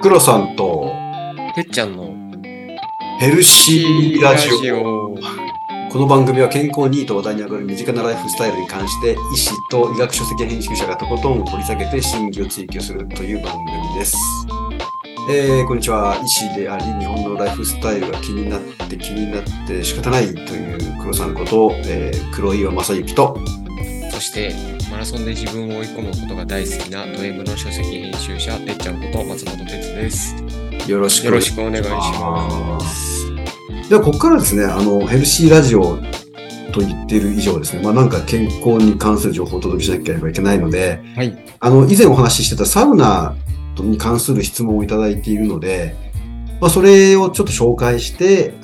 黒さんとてっちゃんのヘルシーラジオ。この番組は健康にいいと話題に上がる身近なライフスタイルに関して医師と医学書籍編集者がとことん掘り下げて真偽を追求するという番組です。こんにちは。医師であり日本のライフスタイルが気になって仕方ないという黒さんこと、黒岩正幸と、そしてマラソンで自分を追い込むことが大好きなド M の書籍編集者てっちゃんこと松本哲です。よろしくお願いします。ではここからですね、ヘルシーラジオと言っている以上ですね、なんか健康に関する情報をお届けしなければいけないので、はい、以前お話ししてたサウナに関する質問をいただいているので、それをちょっと紹介して、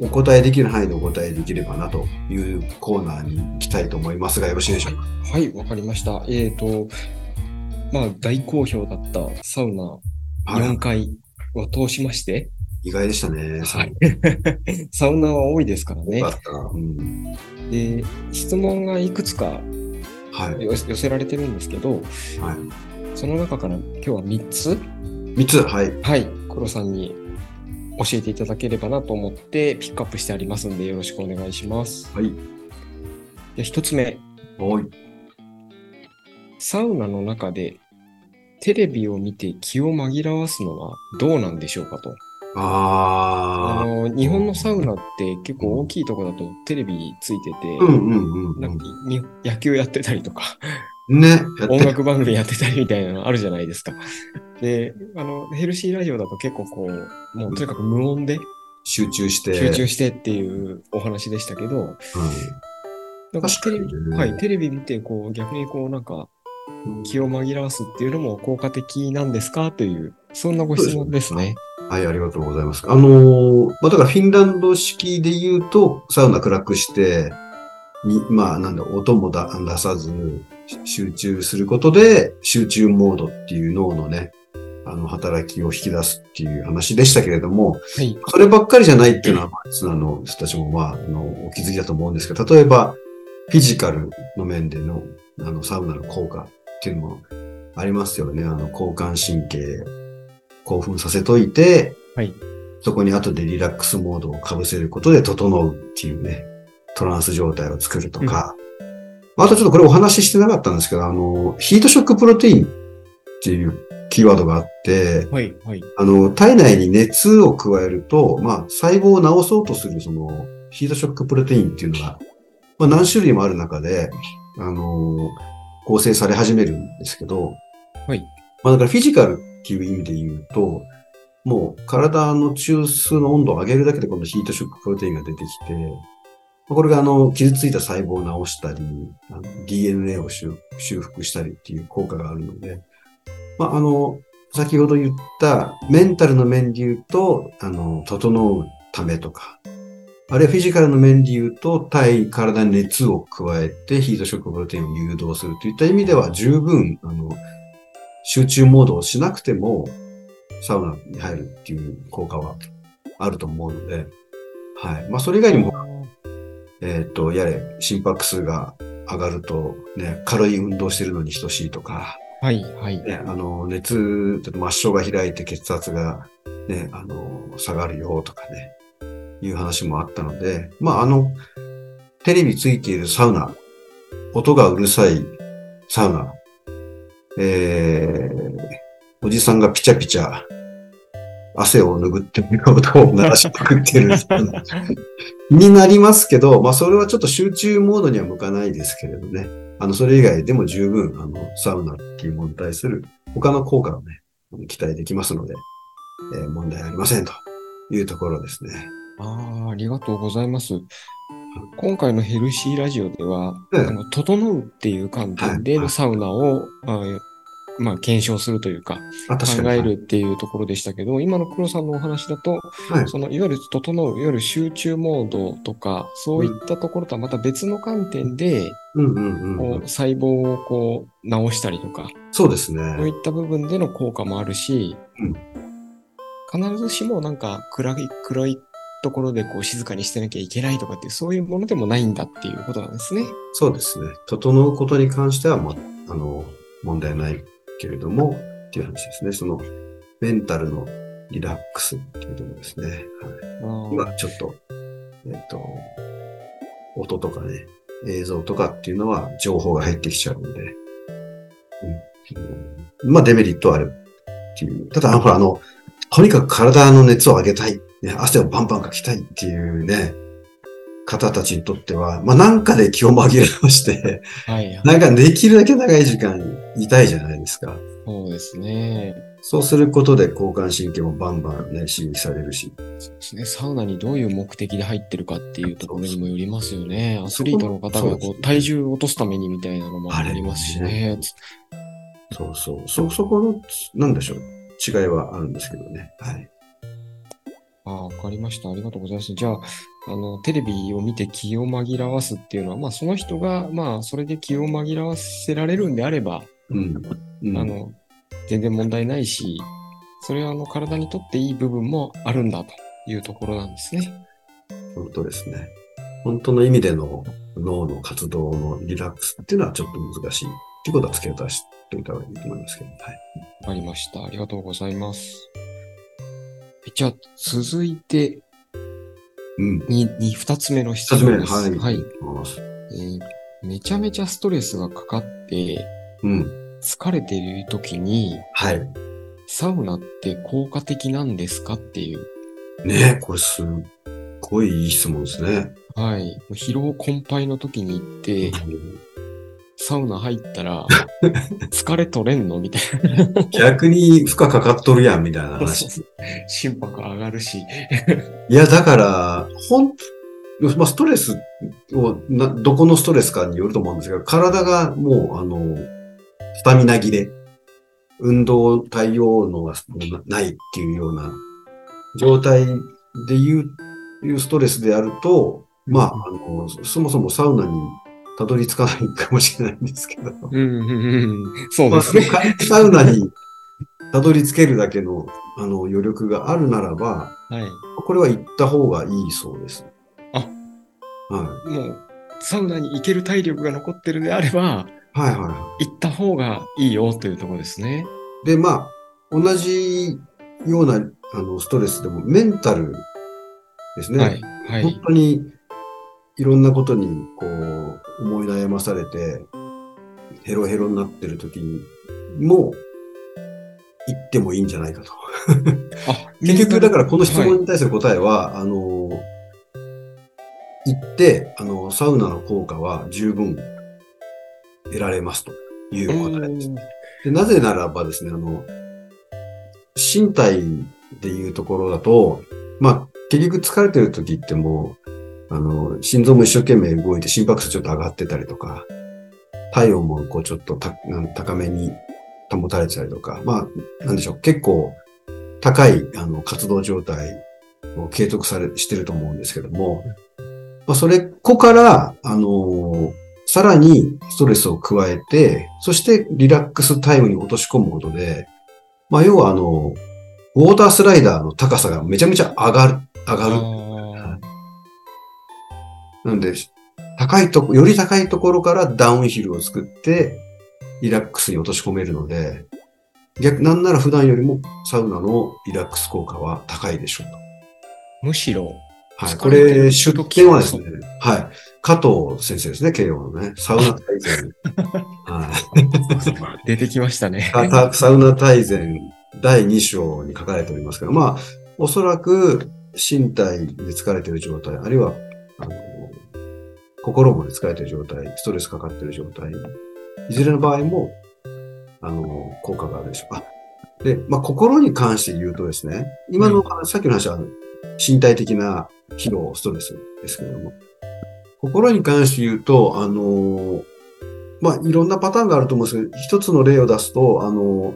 お答えできる範囲でお答えできればなというコーナーに行きたいと思いますが、よろしいでしょうか。はい、わかりました。大好評だったサウナ4回。を通しまして意外でしたね。はい、サウナは多いですからね。うん、で質問がいくつか、はい、寄せられてるんですけど、はい、その中から今日は3つ、はい、はい、黒さんに教えていただければなと思ってピックアップしてありますのでよろしくお願いします。はい。で1つ目、はい、サウナの中でテレビを見て気を紛らわすのはどうなんでしょうかと。日本のサウナって結構大きいとこだとテレビついてて、なんか野球やってたりとか、ね、音楽番組やってたりみたいなのあるじゃないですか。で、ヘルシーラジオだと結構もうとにかく無音で集中してっていうお話でしたけど、なんかテレビ見て逆になんか気を紛らわすっていうのも効果的なんですかという、そんなご質問ですね。はい、ありがとうございます。だからフィンランド式で言うと、サウナ暗くして、音も出さず、集中することで、集中モードっていう脳のね、働きを引き出すっていう話でしたけれども、はい、そればっかりじゃないっていうのは、私たちもお気づきだと思うんですけど、例えば、フィジカルの面での、サウナの効果っていうのもありますよね。交感神経興奮させといて、はい、そこに後でリラックスモードをかぶせることで整うっていうね、トランス状態を作るとか、あとちょっとこれお話ししてなかったんですけど、ヒートショックプロテインっていうキーワードがあって、はいはい、体内に熱を加えると、細胞を治そうとするそのヒートショックプロテインっていうのが、何種類もある中で、構成され始めるんですけど、はい。だからフィジカルっていう意味で言うと、もう体の中枢の温度を上げるだけでこのヒートショックプロテインが出てきて、これが傷ついた細胞を治したり、DNA を修復したりっていう効果があるので、先ほど言ったメンタルの面で言うと、整うためとか、あるいはフィジカルの面で言うと、体に熱を加えてヒートショックプロテインを誘導するといった意味では十分、集中モードをしなくても、サウナに入るっていう効果はあると思うので、はい。それ以外にも、心拍数が上がると、ね、軽い運動してるのに等しいとか、はい、はい。ね、末梢が開いて血圧が、ね、下がるよとかね。いう話もあったので、テレビついているサウナ、音がうるさいサウナ、おじさんがピチャピチャ汗を拭ってみる音を鳴らしまくってるサウナになりますけど、それはちょっと集中モードには向かないですけれどね、それ以外でも十分サウナっていうものに対する他の効果をね期待できますので、問題ありませんというところですね。ありがとうございます。今回のヘルシーラジオでは、整うっていう観点でサウナを、検証するというか、考えるっていうところでしたけど、今の黒さんのお話だと、そのいわゆる整う、いわゆる集中モードとか、そういったところとはまた別の観点で、細胞を治したりとか、そうですね。そういった部分での効果もあるし、必ずしもなんか暗いところで静かにしてなきゃいけないとかっていうそういうものでもないんだっていうことなんですね。そうですね。整うことに関しては問題ないけれどもっていう話ですね。そのメンタルのリラックスっていうところですね。はい、今ちょっと、音とかね、映像とかっていうのは情報が入ってきちゃうので、まあデメリットはあるっていう。ただほらとにかく体の熱を上げたい、ね、汗をバンバンかきたいっていうね方たちにとっては、まあなんかで気を紛れまして、はい、なんかできるだけ長い時間いたいじゃないですか。そうですね。そうすることで交感神経もバンバンね刺激されるし。そうですね。サウナにどういう目的で入ってるかっていうところにもよりますよね。アスリートの方がこう体重を落とすためにみたいなのもありますしね。そうそう。そこのなんでしょう違いはあるんですけどね。はい。わかりました。ありがとうございます。じゃあ、テレビを見て気を紛らわすっていうのは、まあ、その人が、まあ、それで気を紛らわせられるんであれば、全然問題ないし、それは体にとっていい部分もあるんだというところなんですね。本当ですね。本当の意味での脳の活動のリラックスっていうのはちょっと難しいっていうことは付け足しておいた方がいいと思いますけど。はい。わかりました。ありがとうございます。じゃあ、続いて2つ目の質問です。2つ目、はい。めちゃめちゃストレスがかかって、疲れているときに、サウナって効果的なんですかっていう。ねえ、これすっごいいい質問ですね。はい。疲労困憊のときに行って、サウナ入ったら、疲れ取れんのみたいな。逆に負荷かかっとるやん、みたいな話。心拍上がるし。いや、だから、まあ、ストレスをどこのストレスかによると思うんですが、体がもう、スタミナ切れ、運動対応のがないっていうような状態でいうストレスであると、まあ、そもそもサウナに、たどり着かないかもしれないんですけど。そうですね。まあ、サウナにたどり着けるだけの、余力があるならば、これは行った方がいいそうです。もう、サウナに行ける体力が残ってるであれば、行った方がいいよというところですね。で、まあ、同じような、ストレスでも、メンタルですね。本当に、いろんなことに、こう、思い悩まされて、ヘロヘロになってる時にも、行ってもいいんじゃないかと。結局、だからこの質問に対する答えは、行って、サウナの効果は十分得られますという答えです。で、なぜならばですね、身体でいうところだと、まあ、結局疲れてる時ってもう、心臓も一生懸命動いて心拍数ちょっと上がってたりとか、体温もこうちょっと高めに保たれてたりとか、まあ、なんでしょう、結構高い活動状態を継続してると思うんですけども、まあ、それっこから、さらにストレスを加えて、そしてリラックスタイムに落とし込むことで、まあ、要はウォータースライダーの高さがめちゃめちゃ上がる。なんで、より高いところからダウンヒルを作って、リラックスに落とし込めるので、なんなら普段よりもサウナのリラックス効果は高いでしょうと。むしろ。はい。これ、出典はですね、加藤先生ですね、慶応のね。サウナ大全。出てきましたね。サウナ大全第2章に書かれておりますけど、まあ、おそらく身体で疲れている状態、あるいは、心も疲れている状態、ストレスかかっている状態、いずれの場合も、効果があるでしょう。で、まあ、心に関して言うとですね、今の、さっきの話は、身体的な疲労、ストレスですけれども、心に関して言うと、まあ、いろんなパターンがあると思うんですけど、一つの例を出すと、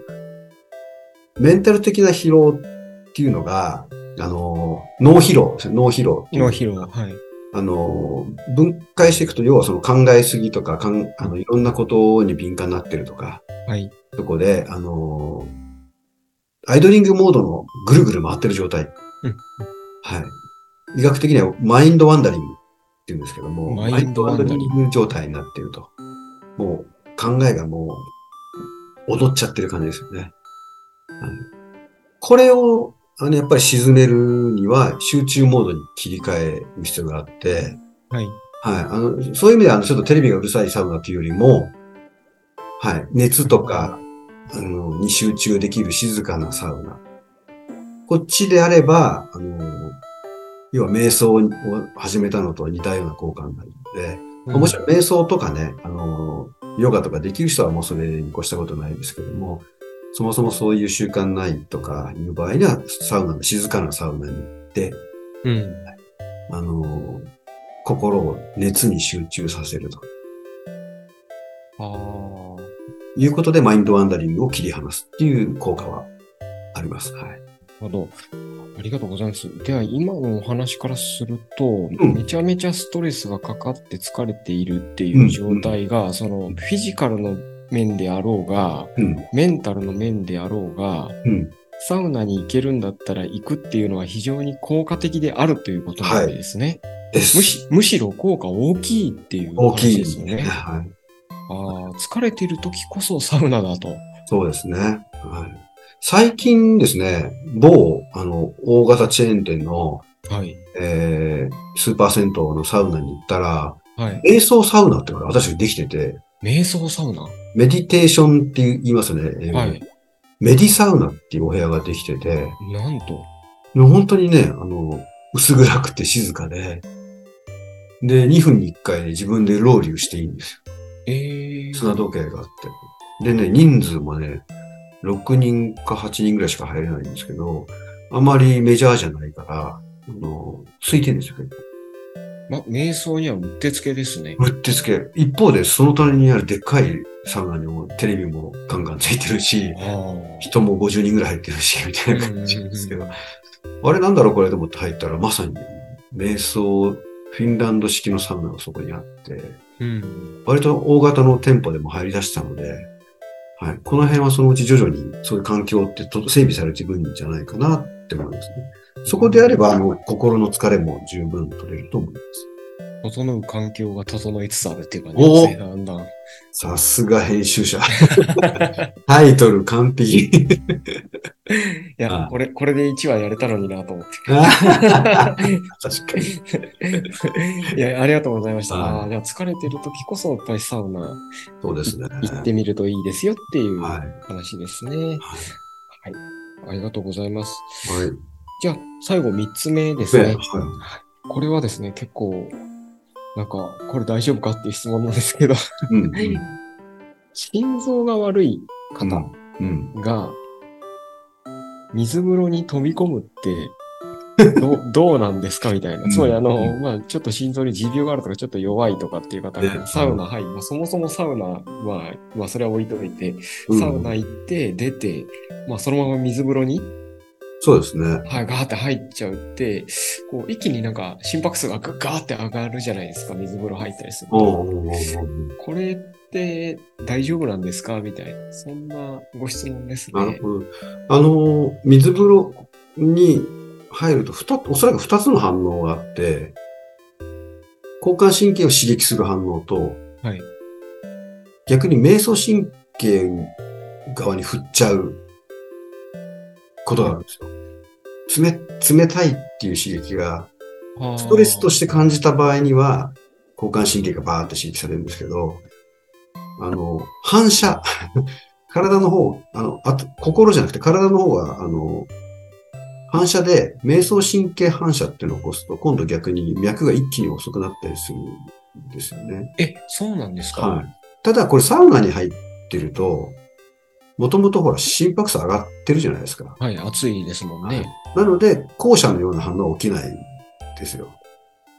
メンタル的な疲労っていうのが、脳疲労。脳疲労、分解していくと、要はその考えすぎとか、いろんなことに敏感になってるとか、そこで、アイドリングモードのぐるぐる回ってる状態。医学的にはマインドワンダリングって言うんですけども、マインドワンダリング状態になっていると。もう考えがもう踊っちゃってる感じですよね。これをやっぱり沈めるには集中モードに切り替える必要があって、はいはい、そういう意味でちょっとテレビがうるさいサウナというよりも、はい、熱とかに集中できる静かなサウナ。こっちであれば、要は瞑想を始めたのと似たような効果になるので、うん、もちろん瞑想とかね、ヨガとかできる人はもうそれに越したことないですけども、そもそもそういう習慣ないとかいう場合には、サウナの静かなサウナに行って、うん、心を熱に集中させると。ああ。いうことでマインドワンダリングを切り離すっていう効果はあります。はい。なるほど。ありがとうございます。では、今のお話からすると、うん、めちゃめちゃストレスがかかって疲れているっていう状態が、うんうん、そのフィジカルの面であろうが、うん、メンタルの面であろうが、うん、サウナに行けるんだったら行くっていうのは非常に効果的であるということなんですね。はい、むしろ効果大きいっていう話ですよね。大きいね。はい。ああ、疲れている時こそサウナだと。そうですね。はい。最近ですね、某、大型チェーン店の、はい、スーパー銭湯のサウナに行ったら、はい、瞑想サウナってのが私できてて、瞑想サウナ？メディテーションって言いますね。はい。メディサウナっていうお部屋ができてて、なんと。本当にね、薄暗くて静かで、で、2分に1回ね、自分でロウリュしていいんですよ。砂時計があって。でね、人数もね、6人か8人ぐらいしか入れないんですけど、あまりメジャーじゃないから、空いてるんですよ、結構。ま、瞑想にはうってつけですね。うってつけ。一方で、その隣にあるでっかいサウナにも、テレビもガンガンついてるし、人も50人ぐらい入ってるし、みたいな感じなんですけど、あれなんだろうこれと思って入ったら、まさに、瞑想、フィンランド式のサウナがそこにあって、うん、割と大型の店舗でも入り出したので、はい。この辺はそのうち徐々にそういう環境って整備されていくんじゃないかなって思いますね。そこであれば、心の疲れも十分取れると思います。整う環境が整いつつあるっていう感じですね。だんだん。さすが編集者。タイトル完璧。いや、これで1話やれたのになと思って。確かに。いや、ありがとうございました。じゃあ疲れてる時こそやっぱりサウナ、そうですね。行ってみるといいですよっていう話ですね。はい。はい、ありがとうございます。はい。じゃあ最後3つ目ですね。はい。これはですね、結構、なんか、これ大丈夫かっていう質問なんですけど、うんうん、心臓が悪い方が、水風呂に飛び込むってどうなんですかみたいな。つまりまあ、ちょっと心臓に持病があるとか、ちょっと弱いとかっていう方が、サウナ入る、まあ、そもそもサウナは、まあ、それは置いといて、サウナ行って、出て、まあ、そのまま水風呂に、そうですね。はい、ガーって入っちゃうって、こう、一気になんか心拍数がガーって上がるじゃないですか、水風呂入ったりすると。これって大丈夫なんですかみたいな、そんなご質問ですね。なるほど。水風呂に入ると、おそらく2つの反応があって、交感神経を刺激する反応と、はい、逆に迷走神経側に振っちゃう。ことがあるんですよ。冷たいっていう刺激が、ストレスとして感じた場合には、交感神経がバーって刺激されるんですけど、反射。体の方、心じゃなくて体の方が、反射で、迷走神経反射っていうのを起こすと、今度逆に脈が一気に遅くなったりするんですよね。え、そうなんですか？はい。ただこれサウナに入ってると、もともとほら心拍数上がってるじゃないですか。はい、暑いですもんね。なので、後者のような反応は起きないんですよ。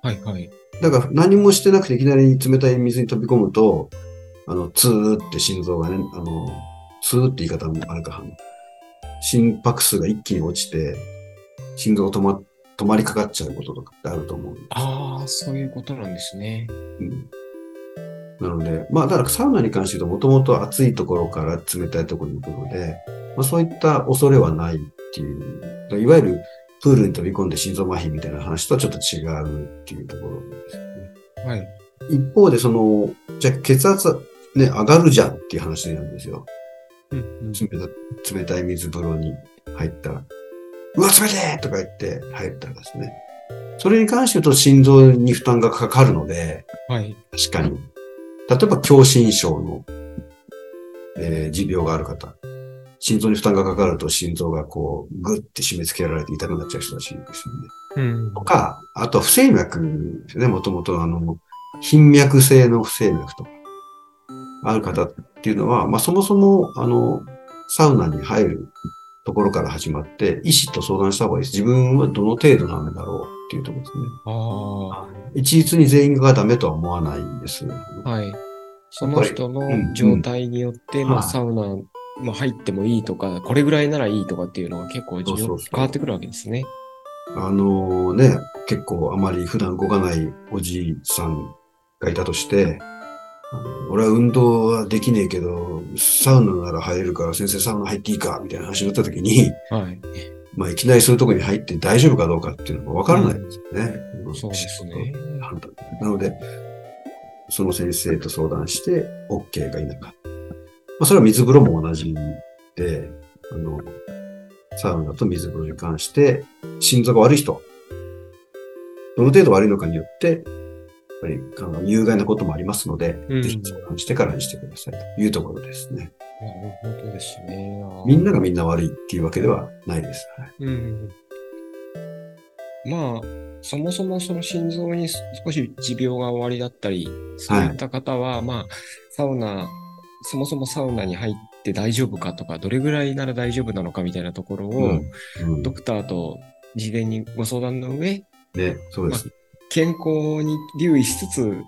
はい、はい。だから何もしてなくていきなり冷たい水に飛び込むと、ツーって心臓がね、ツーって言い方もあるか、心拍数が一気に落ちて、心臓が止まりかかっちゃうこととかってあると思うんです。ああ、そういうことなんですね。うん。なので、まあ、だからサウナに関して言うと、もともと暑いところから冷たいところに行くので、まあ、そういった恐れはないっていう、いわゆるプールに飛び込んで心臓麻痺みたいな話とはちょっと違うっていうところですよね。はい。一方で、じゃ血圧ね、上がるじゃんっていう話なんですよ。うんうん、冷たい水風呂に入ったら。うわ、冷てーとか言って入ったんですね。それに関して言うと心臓に負担がかかるので、はい、確かに。例えば狭心症の、持病がある方、心臓に負担がかかると心臓がこうグッて締め付けられて痛くなっちゃう人たちですよね、うん、とか、あとは不整脈ですね。もともと頻脈性の不整脈とかある方っていうのは、まあ、そもそもサウナに入るところから始まって医師と相談した方がいいです。自分はどの程度なんだろうっていうところですね。あ、一律に全員がダメとは思わないんです、はい、その人の状態によって、まあ、サウナ、まあ、入ってもいいとかこれぐらいならいいとかっていうのが結構変わってくるわけですね。ね、結構あまり普段動かないおじいさんがいたとして、俺は運動はできねえけどサウナなら入れるから先生サウナ入っていいかみたいな話になった時に、はい、まあ、いきなりそういうところに入って大丈夫かどうかっていうのがわからないですよね、うん、そうですね。なのでその先生と相談して OK がいなかった、まあ、それは水風呂も同じで、サウナと水風呂に関して心臓が悪い人どの程度悪いのかによってやっぱり有害なこともありますので、うん、ぜひ相談してからにしてくださいというところですね。なるほどですね。みんながみんな悪いっていうわけではないです、はい、うん、まあそもそもその心臓に少し持病がおありだったりそういった方は、はい、まあサウナそもそもサウナに入って大丈夫かとかどれぐらいなら大丈夫なのかみたいなところを、うんうん、ドクターと事前にご相談の上、ね、そうです、まあ健康に留意しつつ、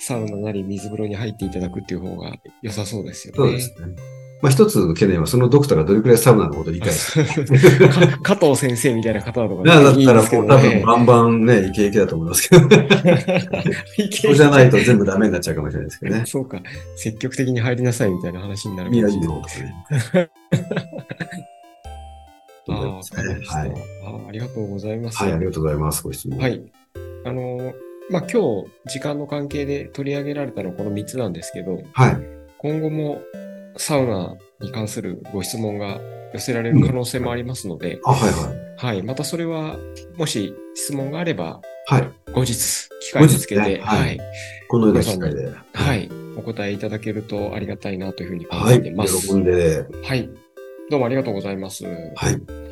サウナなり水風呂に入っていただくっていう方が良さそうですよね。そうですね。まあ一つ懸念は、そのドクターがどれくらいサウナのことを理解する加藤先生みたいな方なのかな。だったらもう多分バンバンね、イケイケだと思いますけど。そうじゃないと全部ダメになっちゃうかもしれないですけどね。そうか。積極的に入りなさいみたいな話になるかもしれないですね。ありがとうございます。はい、ありがとうございます。ご質問。はい。まあ、今日時間の関係で取り上げられたのはこの3つなんですけど、はい、今後もサウナに関するご質問が寄せられる可能性もありますので、うん、あ、はいはいはい、またそれはもし質問があれば、はい、後日機会をつけて、ね、はいはい、このような機会で、はい、お答えいただけるとありがたいなというふうに考えています。はい、喜んで、はい、どうもありがとうございます。はい。